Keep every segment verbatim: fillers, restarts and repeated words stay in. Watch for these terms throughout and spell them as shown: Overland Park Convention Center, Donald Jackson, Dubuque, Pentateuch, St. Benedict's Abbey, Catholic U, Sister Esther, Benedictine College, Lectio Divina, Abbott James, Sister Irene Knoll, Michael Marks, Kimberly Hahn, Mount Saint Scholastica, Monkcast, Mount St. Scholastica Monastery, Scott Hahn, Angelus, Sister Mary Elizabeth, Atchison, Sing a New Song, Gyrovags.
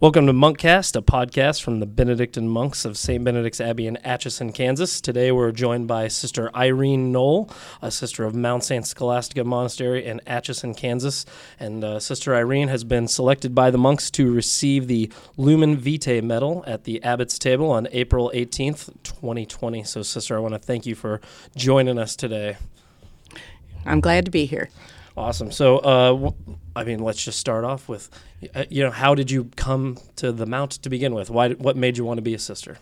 Welcome to Monkcast, a podcast from the Benedictine monks of Saint Benedict's Abbey in Atchison, Kansas. Today we're joined by Sister Irene Knoll, a sister of Mount Saint Scholastica Monastery in Atchison, Kansas. And uh, Sister Irene has been selected by the monks to receive the Lumen Vitae Medal at the Abbott's Table on April eighteenth, twenty twenty. So, Sister, I want to thank you for joining us today. I'm glad to be here. Awesome. So, uh, I mean, let's just start off with, you know, how did you come to the Mount to begin with? Why? What made you want to be a sister?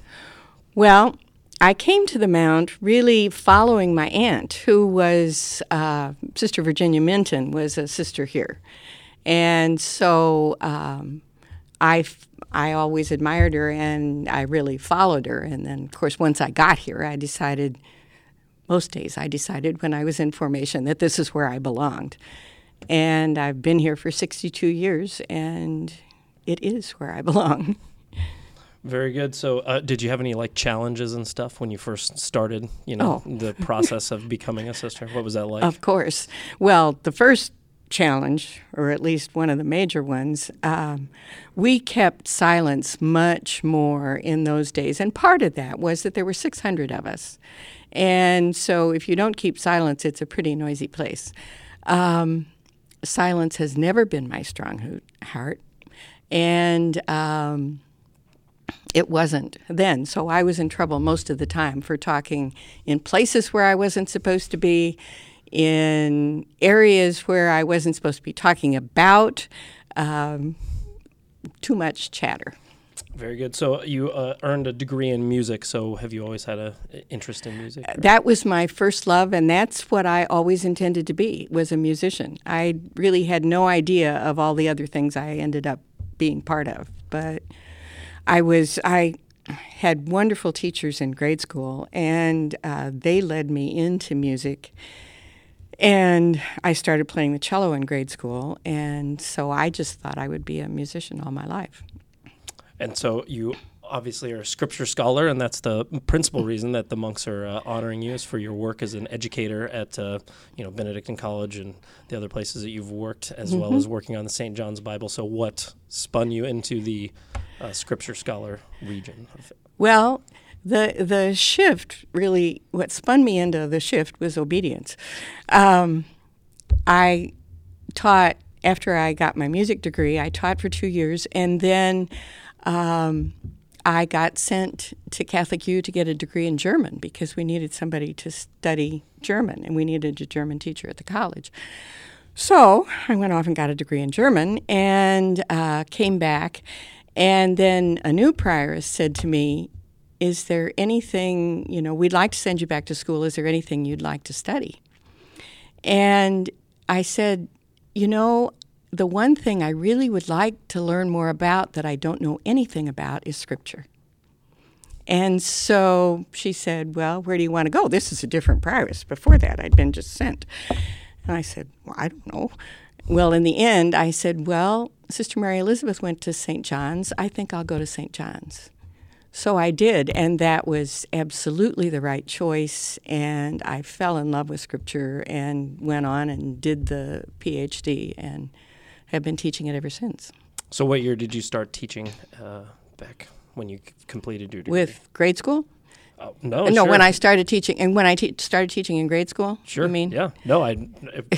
Well, I came to the Mount really following my aunt, who was, uh, Sister Virginia Minton was a sister here. And so um, I, I always admired her, and I really followed her. And then, of course, once I got here, I decided... Most days I decided when I was in formation that this is where I belonged. And I've been here for sixty-two years, and it is where I belong. Very good. So uh, did you have any, like, challenges and stuff when you first started, you know, oh. the process of becoming a sister? What was that like? Of course. Well, the first challenge, or at least one of the major ones, um, we kept silence much more in those days. And part of that was that there were six hundred of us. And so if you don't keep silence, it's a pretty noisy place. Um, silence has never been my strong heart, and um, it wasn't then. So I was in trouble most of the time for talking in places where I wasn't supposed to be, in areas where I wasn't supposed to be talking about, um, too much chatter. Very good. So you uh, earned a degree in music, so have you always had an interest in music? Or? That was my first love, and that's what I always intended to be, was a musician. I really had no idea of all the other things I ended up being part of, but I was I had wonderful teachers in grade school, and uh, they led me into music. And I started playing the cello in grade school, and so I just thought I would be a musician all my life. And so you obviously are a scripture scholar, and that's the principal reason that the monks are uh, honoring you, is for your work as an educator at uh, you know, Benedictine College and the other places that you've worked, as mm-hmm. well as working on the Saint John's Bible. So what spun you into the uh, scripture scholar region? Well, the the shift really, what spun me into the shift was obedience. Um, I taught. After I got my music degree, I taught for two years, and then um, I got sent to Catholic U to get a degree in German because we needed somebody to study German, and we needed a German teacher at the college. So I went off and got a degree in German and uh, came back, and then a new prioress said to me, is there anything, you know, we'd like to send you back to school. Is there anything you'd like to study? And I said, you know, the one thing I really would like to learn more about that I don't know anything about is Scripture. And so she said, well, where do you want to go? This is a different prioress. Before that, I'd been just sent. And I said, well, I don't know. Well, in the end, I said, well, Sister Mary Elizabeth went to Saint John's. I think I'll go to Saint John's. So I did, and that was absolutely the right choice, and I fell in love with Scripture and went on and did the P H D and have been teaching it ever since. So what year did you start teaching uh, back when you completed your degree? With grade school? Uh, no, no. Sure. When I started teaching, and when I te- started teaching in grade school, sure. You mean? Yeah. No, I,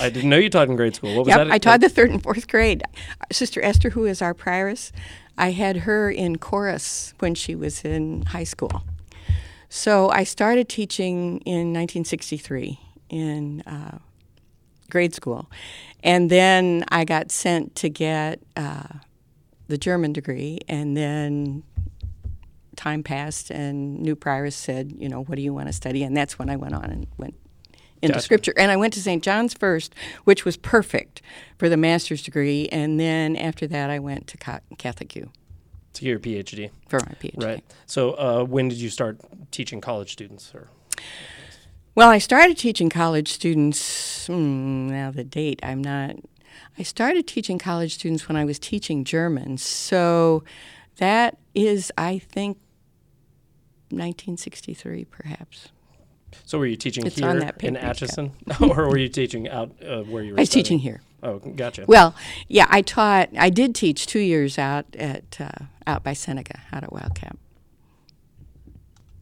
I didn't know you taught in grade school. What was yep, that? Yep, I taught the third and fourth grade. Sister Esther, who is our prioress, I had her in chorus when she was in high school. So I started teaching in nineteen sixty-three in uh, grade school, and then I got sent to get uh, the German degree, and then time passed, and new prioress said, you know, what do you want to study? And that's when I went on and went into gotcha. Scripture. And I went to Saint John's first, which was perfect for the master's degree. And then after that, I went to Catholic U. To your P H D. For my P H D. Right. So uh, when did you start teaching college students? Or? Well, I started teaching college students, hmm, now the date, I'm not, I started teaching college students when I was teaching German. So that is, I think, nineteen sixty-three, perhaps. So were you teaching it's here in Atchison, or were you teaching out uh, where you were I was studying? Teaching here. Oh, gotcha. Well, yeah, I taught, I did teach two years out at uh, out by Seneca, out at Wildcat.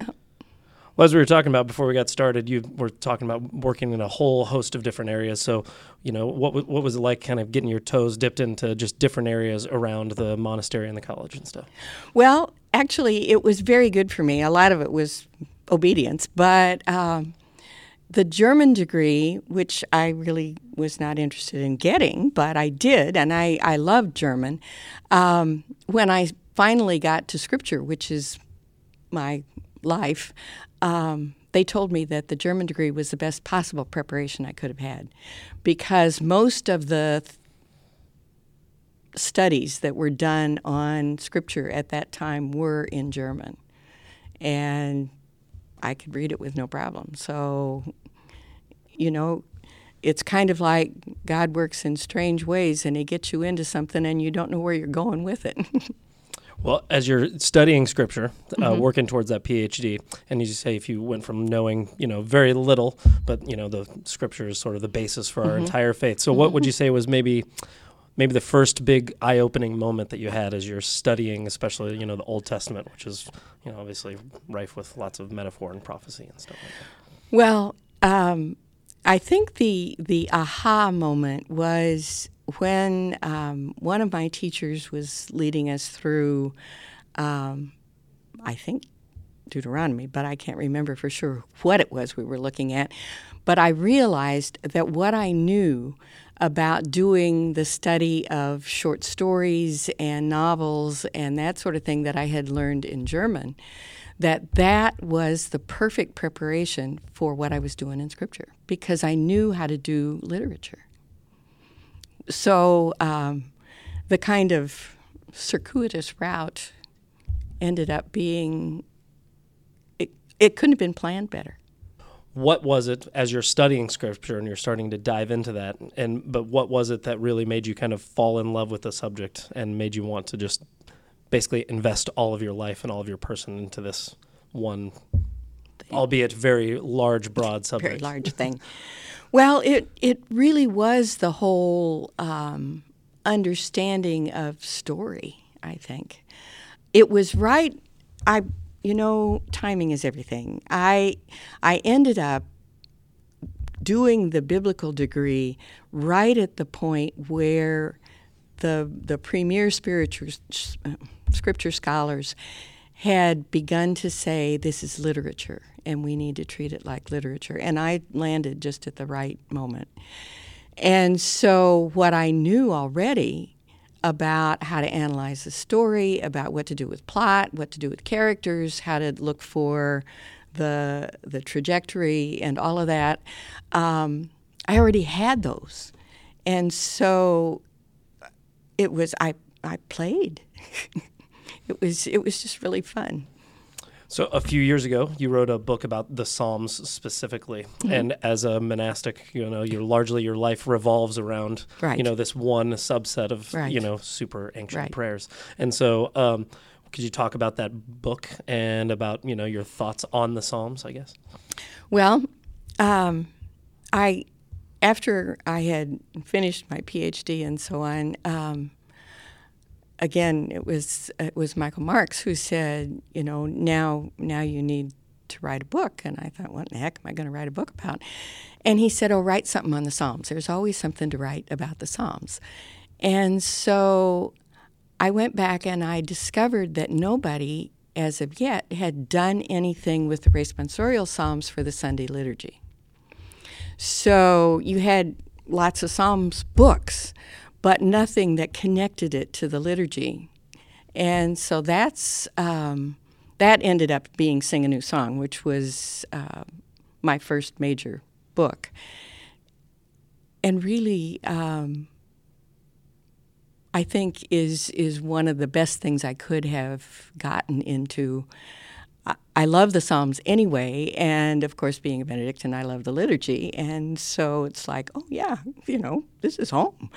Well, as we were talking about before we got started, you were talking about working in a whole host of different areas. So, you know, what w- what was it like kind of getting your toes dipped into just different areas around the monastery and the college and stuff? Well, actually, it was very good for me. A lot of it was obedience, but um, the German degree, which I really was not interested in getting, but I did, and I, I loved German. Um, when I finally got to Scripture, which is my life, Um, they told me that the German degree was the best possible preparation I could have had, because most of the th- studies that were done on Scripture at that time were in German, and I could read it with no problem. So, you know, it's kind of like God works in strange ways, and He gets you into something, and you don't know where you're going with it. Well, as you're studying Scripture, uh, mm-hmm. working towards that P H D, and as you say, if you went from knowing, you know, very little, but, you know, the Scripture is sort of the basis for our mm-hmm. entire faith. So mm-hmm. what would you say was maybe maybe the first big eye-opening moment that you had as you're studying, especially, you know, the Old Testament, which is, you know, obviously rife with lots of metaphor and prophecy and stuff like that? Well, um, I think the, the aha moment was when um, one of my teachers was leading us through, um, I think, Deuteronomy, but I can't remember for sure what it was we were looking at. But I realized that what I knew about doing the study of short stories and novels and that sort of thing that I had learned in German, that that was the perfect preparation for what I was doing in Scripture, because I knew how to do literature. So um, the kind of circuitous route ended up being, it, it couldn't have been planned better. What was it, as you're studying Scripture and you're starting to dive into that, and but what was it that really made you kind of fall in love with the subject and made you want to just basically invest all of your life and all of your person into this one, thing. Albeit very large, broad subject? Very large thing. Well, it, it really was the whole um, understanding of story, I think. It was right, I you know, timing is everything. I I ended up doing the biblical degree right at the point where the the premier spiritual, uh, Scripture scholars had begun to say, this is literature, and we need to treat it like literature. And I landed just at the right moment. And so what I knew already about how to analyze the story, about what to do with plot, what to do with characters, how to look for the the trajectory and all of that, um, I already had those. And so it was, I, I played. It was it was just really fun. So a few years ago, you wrote a book about the Psalms specifically, mm-hmm. and as a monastic, you know, you're largely your life revolves around, right. you know, this one subset of, right. you know, super ancient right. prayers. And so, um, could you talk about that book and about, you know, your thoughts on the Psalms? I guess. Well, um, I after I had finished my P H D and so on. Um, Again, it was it was Michael Marks who said, you know, now now you need to write a book. And I thought, what the heck am I going to write a book about? And he said, oh, write something on the Psalms. There's always something to write about the Psalms. And so I went back and I discovered that nobody, as of yet, had done anything with the responsorial Psalms for the Sunday liturgy. So you had lots of Psalms books, but nothing that connected it to the liturgy. And so that's um, that ended up being Sing a New Song, which was uh, my first major book. And really, um, I think is is one of the best things I could have gotten into. I, I love the Psalms anyway, and of course, being a Benedictine, I love the liturgy. And so it's like, oh yeah, you know, this is home.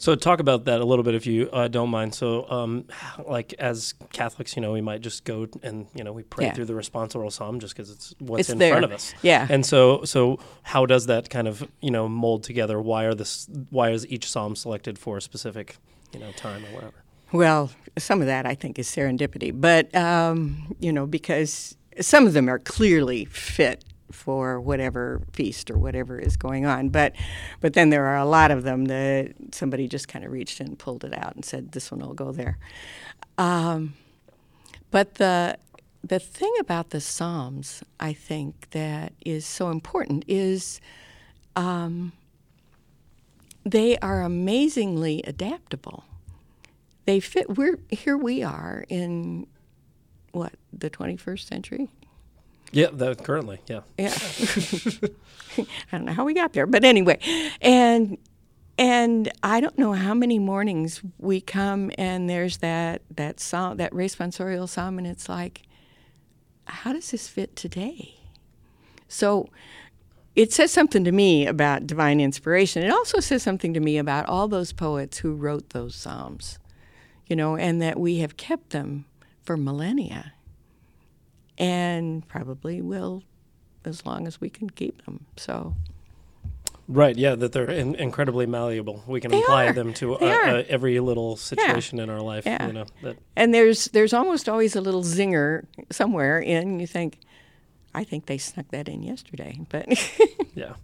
So talk about that a little bit if you uh, don't mind. So um, like as Catholics, you know, we might just go and, you know, we pray yeah. through the responsorial psalm just because it's what's it's in there. front of us. Yeah. And so so how does that kind of, you know, mold together? Why are this? Why is each psalm selected for a specific, you know, time or whatever? Well, some of that I think is serendipity. But, um, you know, because some of them are clearly fit for whatever feast or whatever is going on. But but then there are a lot of them that somebody just kind of reached in and pulled it out and said, this one will go there. Um, but the the thing about the Psalms, I think, that is so important is um, they are amazingly adaptable. They fit. We're, here we are in, what, the twenty-first century? Yeah, that currently, yeah. Yeah. I don't know how we got there, but anyway. And and I don't know how many mornings we come and there's that that psalm, that responsorial psalm, and it's like, how does this fit today? So it says something to me about divine inspiration. It also says something to me about all those poets who wrote those psalms, you know, and that we have kept them for millennia. And probably will as long as we can keep them. So, right, yeah, that they're in, incredibly malleable. We can they apply are. them to uh, uh, every little situation yeah. in our life. Yeah. You know, that. And there's there's almost always a little zinger somewhere in. You think, I think they snuck that in yesterday. But yeah.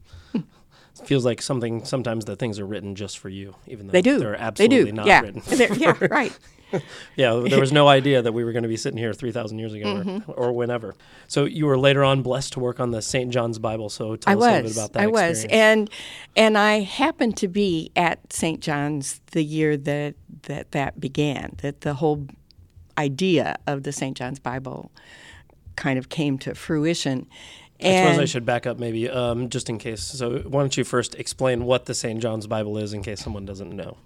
It feels like something, sometimes the things are written just for you, even though they do. they're absolutely they do. not yeah. written. For, yeah, right. yeah, there was no idea that we were going to be sitting here three thousand years ago mm-hmm. or, or whenever. So you were later on blessed to work on the Saint John's Bible, so tell I us was, a little bit about that I experience. was, and and I happened to be at Saint John's the year that that, that began, that the whole idea of the Saint John's Bible kind of came to fruition. And I suppose I should back up maybe um, just in case. So why don't you first explain what the Saint John's Bible is in case someone doesn't know?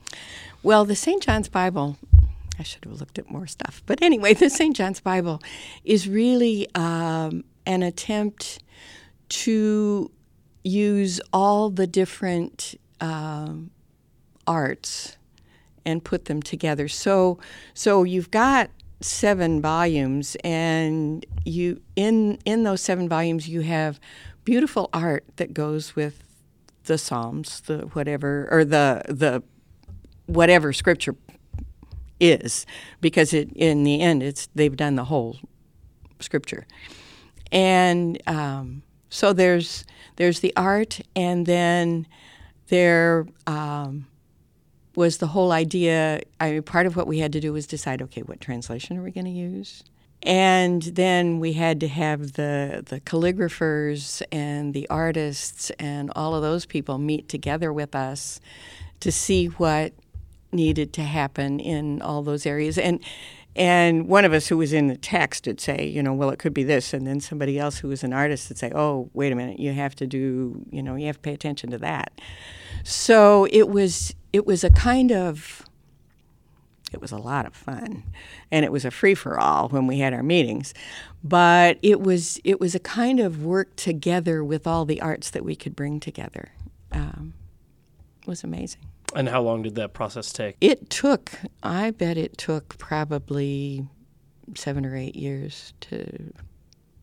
Well, the Saint John's Bible, I should have looked at more stuff. But anyway, the Saint John's Bible is really um, an attempt to use all the different um, arts and put them together. So, so you've got seven volumes, and you in in those seven volumes you have beautiful art that goes with the Psalms, the whatever or the the whatever scripture is, because it in the end it's they've done the whole scripture, and um, so there's there's the art, and then there. Um, was the whole idea, I mean, part of what we had to do was decide, okay, what translation are we going to use? And then we had to have the, the calligraphers and the artists and all of those people meet together with us to see what needed to happen in all those areas. And and one of us who was in the text would say, you know, well, it could be this. And then somebody else who was an artist would say, oh, wait a minute, you have to do, you know, you have to pay attention to that. So it was... It was a kind of, it was a lot of fun, and it was a free-for-all when we had our meetings, but it was it was a kind of work together with all the arts that we could bring together. Um, it was amazing. And how long did that process take? It took, I bet it took probably seven or eight years to...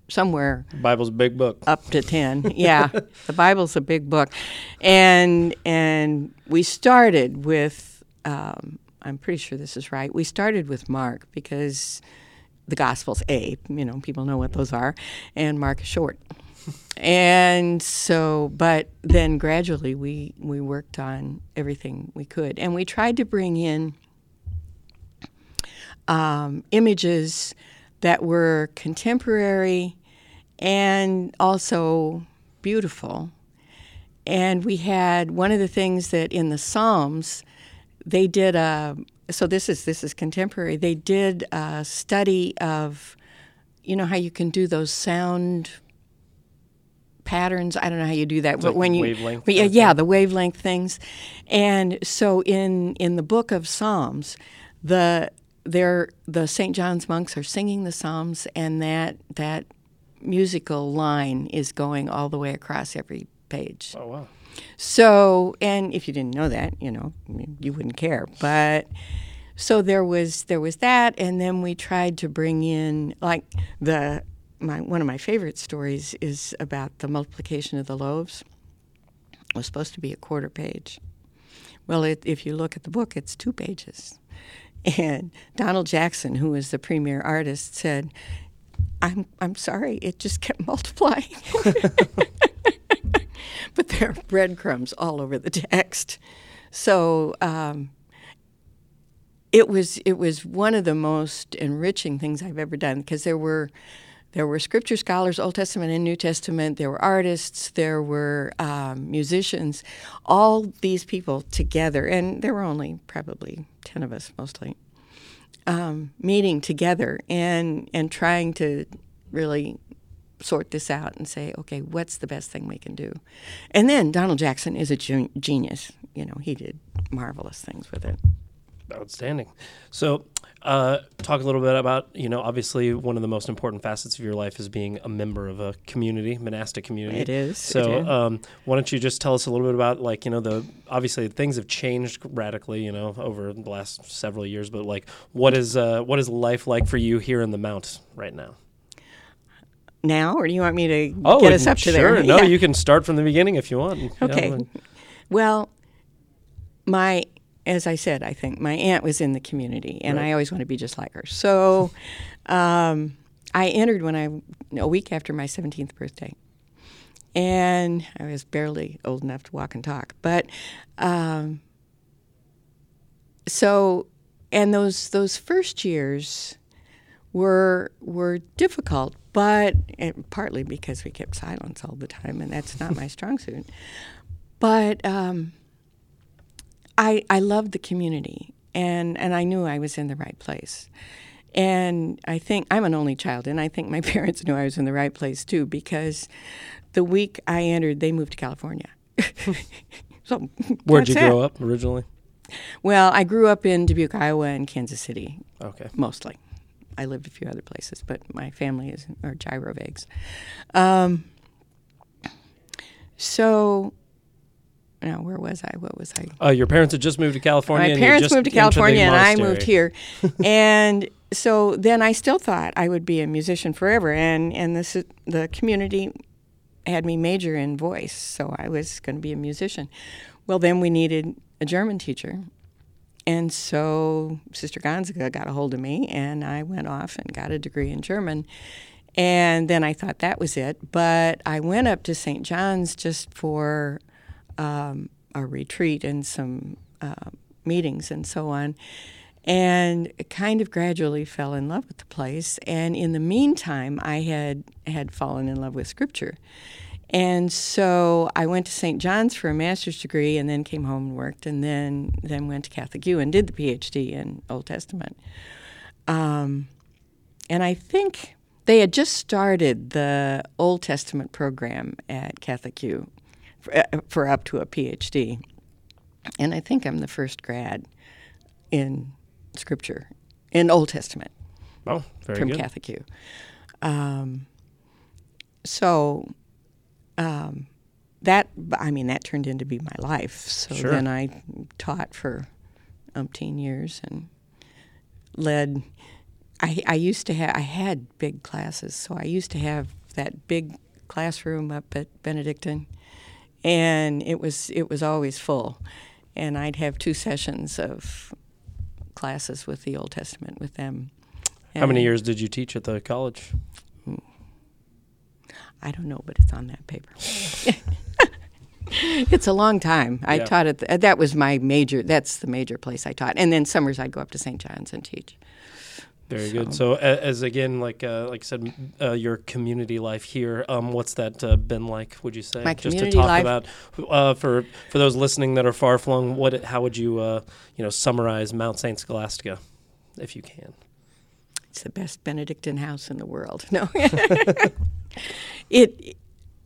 Somewhere. The Bible's a big book. Up to ten. Yeah. The Bible's a big book. And and we started with, um, I'm pretty sure this is right, we started with Mark because the Gospel's A, you know, people know what those are, and Mark is short. And so, but then gradually we, we worked on everything we could. And we tried to bring in um, images that were contemporary and also beautiful. And we had one of the things that in the Psalms, they did a, so this is this is contemporary, they did a study of, you know how you can do those sound patterns, I don't know how you do that, it's but like when you, wavelength but yeah, yeah, the wavelength things. And so in, in the book of Psalms, the They're, the Saint John's monks are singing the Psalms, and that that musical line is going all the way across every page. Oh, wow. So, and if you didn't know that, you know, you wouldn't care. But so there was there was that, and then we tried to bring in, like, the my one of my favorite stories is about the multiplication of the loaves. It was supposed to be a quarter page. Well, it, if you look at the book, it's two pages. And Donald Jackson, who was the premier artist, said, I'm I'm sorry, it just kept multiplying. But there are breadcrumbs all over the text. So um, it was it was one of the most enriching things I've ever done, because there were there were scripture scholars, Old Testament and New Testament. There were artists. There were um, musicians. All these people together, and there were only probably ten of us mostly, um, meeting together and and trying to really sort this out and say, okay, what's the best thing we can do? And then Donald Jackson is a gen- genius. You know, he did marvelous things with it. Outstanding. So uh, talk a little bit about, you know, obviously one of the most important facets of your life is being a member of a community, monastic community. It is. So it um, why don't you just tell us a little bit about, like, you know, the obviously things have changed radically, you know, over the last several years. But, like, what is uh, what is life like for you here in the Mount right now? Now, or do you want me to oh, get us up to sure. there? Sure, no, yeah. You can start from the beginning if you want. Okay. You know. Well, my, as I said, I think my aunt was in the community, and right. I always want to be just like her. So um, I entered when I, a week after my seventeenth birthday, and I was barely old enough to walk and talk. But um, so, and those those first years were were difficult. But and partly because we kept silence all the time, and that's not my strong suit. But um, I I loved the community, and, and I knew I was in the right place. And I think I'm an only child, and I think my parents knew I was in the right place too, because the week I entered, they moved to California. So where'd you that. grow up originally? Well, I grew up in Dubuque, Iowa, and Kansas City. Okay, mostly. I lived a few other places, but my family is are Gyrovags. Um, so, now where was I? What was I? Uh, your parents had just moved to California. My parents moved to California, and I moved here. And so then I still thought I would be a musician forever, and and this the community had me major in voice, so I was going to be a musician. Well, then we needed a German teacher. And so Sister Gonzaga got a hold of me, and I went off and got a degree in German. And then I thought that was it. But I went up to Saint John's just for um, a retreat and some uh, meetings and so on, and kind of gradually fell in love with the place. And in the meantime, I had, had fallen in love with Scripture. And so I went to Saint John's for a master's degree, and then came home and worked, and then, then went to Catholic U and did the P H D in Old Testament. Um, and I think they had just started the Old Testament program at Catholic U for, for up to a P H D. And I think I'm the first grad in Scripture, in Old Testament. Oh, very from good. From Catholic U. Um, so... Um, that, I mean, that turned into be my life. So sure. Then I taught for umpteen years and led. I, I used to have, I had big classes, so I used to have that big classroom up at Benedictine, and it was, it was always full. And I'd have two sessions of classes with the Old Testament with them. And how many years did you teach at the college? I don't know, but it's on that paper. It's a long time. I yeah. taught at the, that was my major. That's the major place I taught, and then summers I'd go up to Saint John's and teach. Very so. good. So, as again, like uh, like I said, uh, your community life here. Um, what's that uh, been like? Would you say my just community to talk life? about uh, for for those listening that are far flung? What how would you uh, you know summarize Mount Saint Scholastica, if you can? It's the best Benedictine house in the world. No. It,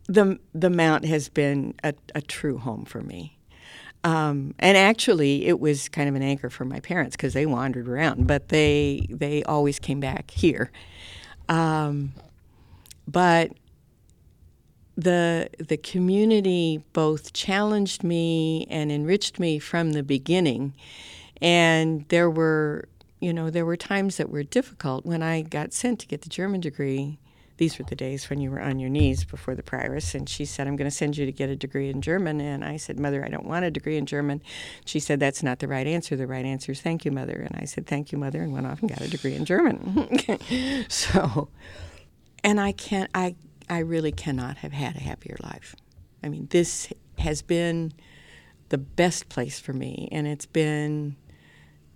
the the Mount has been a, a true home for me, um, and actually it was kind of an anchor for my parents because they wandered around, but they they always came back here. Um, but the the community both challenged me and enriched me from the beginning. And there were, you know, there were times that were difficult. When I got sent to get the German degree, these were the days when you were on your knees before the prioress, and she said, "I'm going to send you to get a degree in German." And I said, "Mother, I don't want a degree in German." She said, "That's not the right answer. The right answer is thank you, Mother." And I said, "Thank you, Mother," and went off and got a degree in German. So, and I can't, I, I really cannot have had a happier life. I mean, this has been the best place for me, and it's been,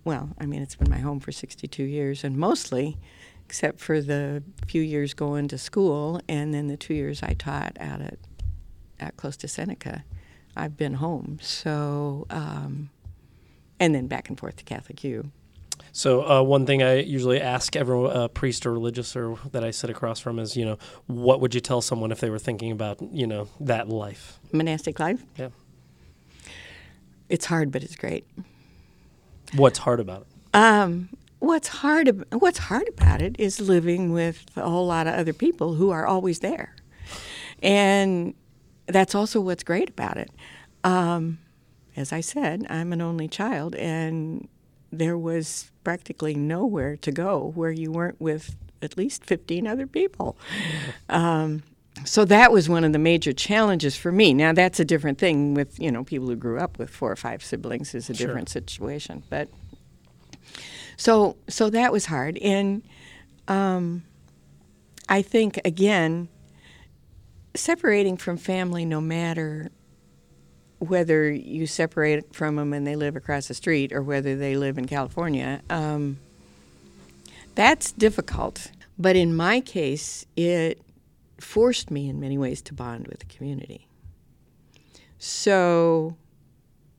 well, I mean, it's been my home for sixty-two years, and mostly, except for the few years going to school and then the two years I taught out at, at close to Seneca, I've been home. So, um, and then back and forth to Catholic U. So uh, one thing I usually ask every uh, priest or religious or that I sit across from is, you know, what would you tell someone if they were thinking about, you know, that life? Monastic life? Yeah. It's hard, but it's great. What's hard about it? Um... What's hard ab- what's hard about it is living with a whole lot of other people who are always there. And that's also what's great about it. Um, as I said, I'm an only child, and there was practically nowhere to go where you weren't with at least fifteen other people. Um, so that was one of the major challenges for me. Now, that's a different thing with, you know, people who grew up with four or five siblings is a sure. different situation. But... So so that was hard, and um, I think, again, separating from family, no matter whether you separate from them and they live across the street or whether they live in California, um, that's difficult. But in my case, it forced me in many ways to bond with the community, so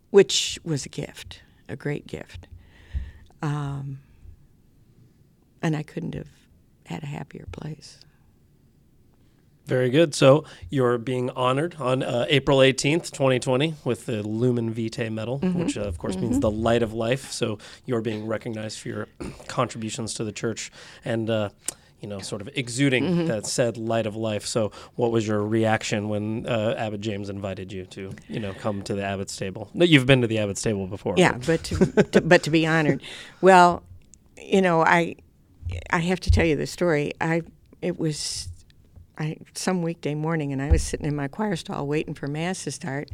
which was a gift, a great gift. Um, and I couldn't have had a happier place. Very good. So you're being honored on uh, April eighteenth, twenty twenty with the Lumen Vitae Medal, mm-hmm. which uh, of course mm-hmm. means the light of life. So you're being recognized for your contributions to the church and, uh, you know, sort of exuding mm-hmm. that said light of life. So what was your reaction when uh, Abbott James invited you to, you know, come to the Abbott's Table? You've been to the Abbott's Table before. Yeah, right? but to, to, but to be honored. Well, you know, I I have to tell you the story. I It was I some weekday morning, and I was sitting in my choir stall waiting for Mass to start,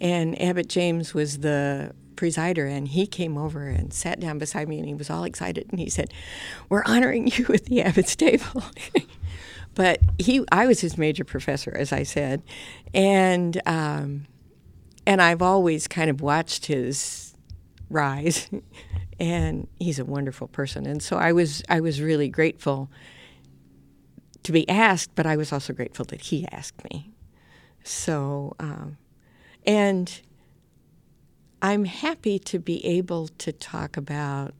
and Abbott James was the presider, and he came over and sat down beside me, and he was all excited, and he said, "We're honoring you at the Abbot's Table." But he, I was his major professor, as I said, and um, and I've always kind of watched his rise, and he's a wonderful person, and so I was I was really grateful to be asked, but I was also grateful that he asked me. So, um, and. I'm happy to be able to talk about,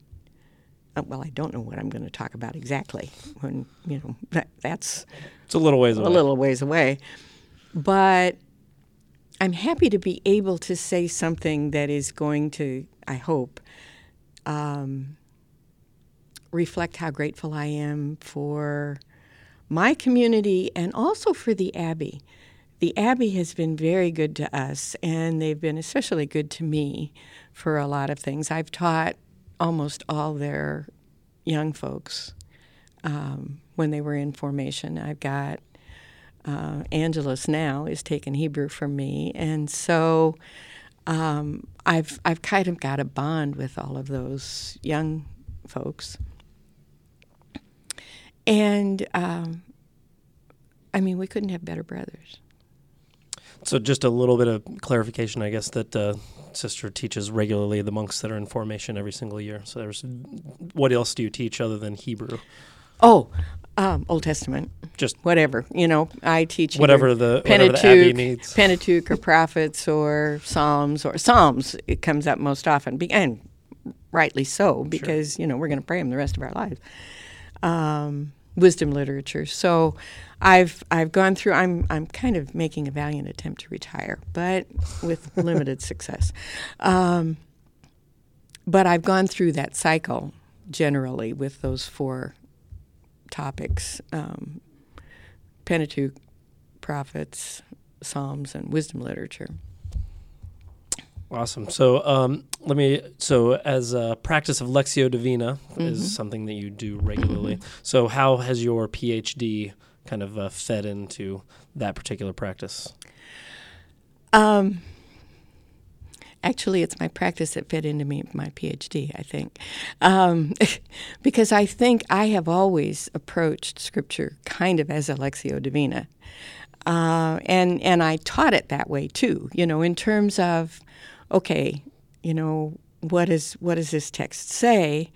well, I don't know what I'm going to talk about exactly. When you know that, that's it's a little ways a away. A little ways away. But I'm happy to be able to say something that is going to, I hope, um, reflect how grateful I am for my community and also for the Abbey. The Abbey has been very good to us, and they've been especially good to me for a lot of things. I've taught almost all their young folks um, when they were in formation. I've got uh, Angelus now is taking Hebrew from me, and so um, I've I've kind of got a bond with all of those young folks, and um, I mean we couldn't have better brothers. So just a little bit of clarification, I guess, that uh, Sister teaches regularly the monks that are in formation every single year. So there's, what else do you teach other than Hebrew? Oh, um, Old Testament. Just whatever, you know, I teach whatever the Pentateuch, whatever the Abbey needs. Pentateuch or Prophets or Psalms or Psalms. It comes up most often, and rightly so, because, sure. you know, we're going to pray them the rest of our lives. Um Wisdom literature. So, I've I've gone through. I'm I'm kind of making a valiant attempt to retire, but with limited success. Um, but I've gone through that cycle generally with those four topics: um, Pentateuch, prophets, Psalms, and wisdom literature. Awesome. So um, let me. So as a practice of Lectio Divina mm-hmm. is something that you do regularly. Mm-hmm. So how has your PhD kind of uh, fed into that particular practice? Um, actually, it's my practice that fed into me my PhD, I think, um, because I think I have always approached Scripture kind of as a Lectio Divina, uh, and and I taught it that way too. You know, in terms of, okay, you know, what is what does this text say,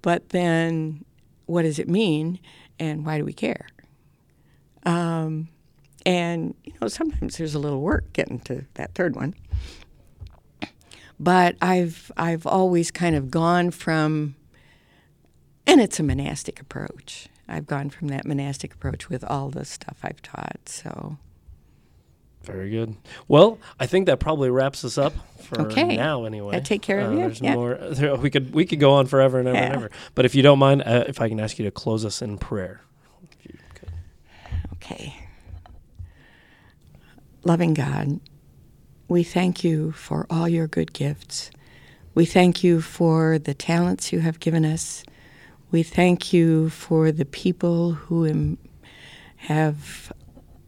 but then what does it mean, and why do we care? Um, and, you know, sometimes there's a little work getting to that third one. But I've I've always kind of gone from, and it's a monastic approach. I've gone from that monastic approach with all the stuff I've taught, so. Very good. Well, I think that probably wraps us up for okay. now anyway. I take care uh, of you. There's yeah. more, there, we, could, we could go on forever and ever yeah. and ever. But if you don't mind, uh, if I can ask you to close us in prayer. Okay. Loving God, we thank you for all your good gifts. We thank you for the talents you have given us. We thank you for the people who have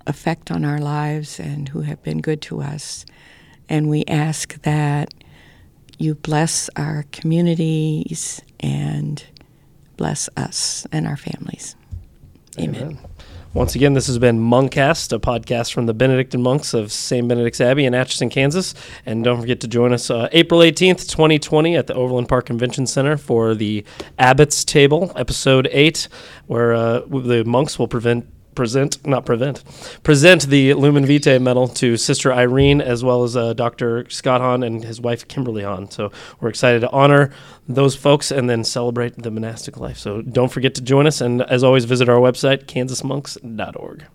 effect on our lives and who have been good to us. And we ask that you bless our communities and bless us and our families. Amen. Amen. Once again, this has been Monkcast, a podcast from the Benedictine monks of Saint Benedict's Abbey in Atchison, Kansas. And don't forget to join us uh, April eighteenth, twenty twenty at the Overland Park Convention Center for the Abbott's Table, Episode eight, where uh, the monks will prevent, present, not prevent, present the Lumen Vitae Medal to Sister Irene as well as uh, Doctor Scott Hahn and his wife Kimberly Hahn. So we're excited to honor those folks and then celebrate the monastic life. So don't forget to join us. And as always, visit our website, kansas monks dot org.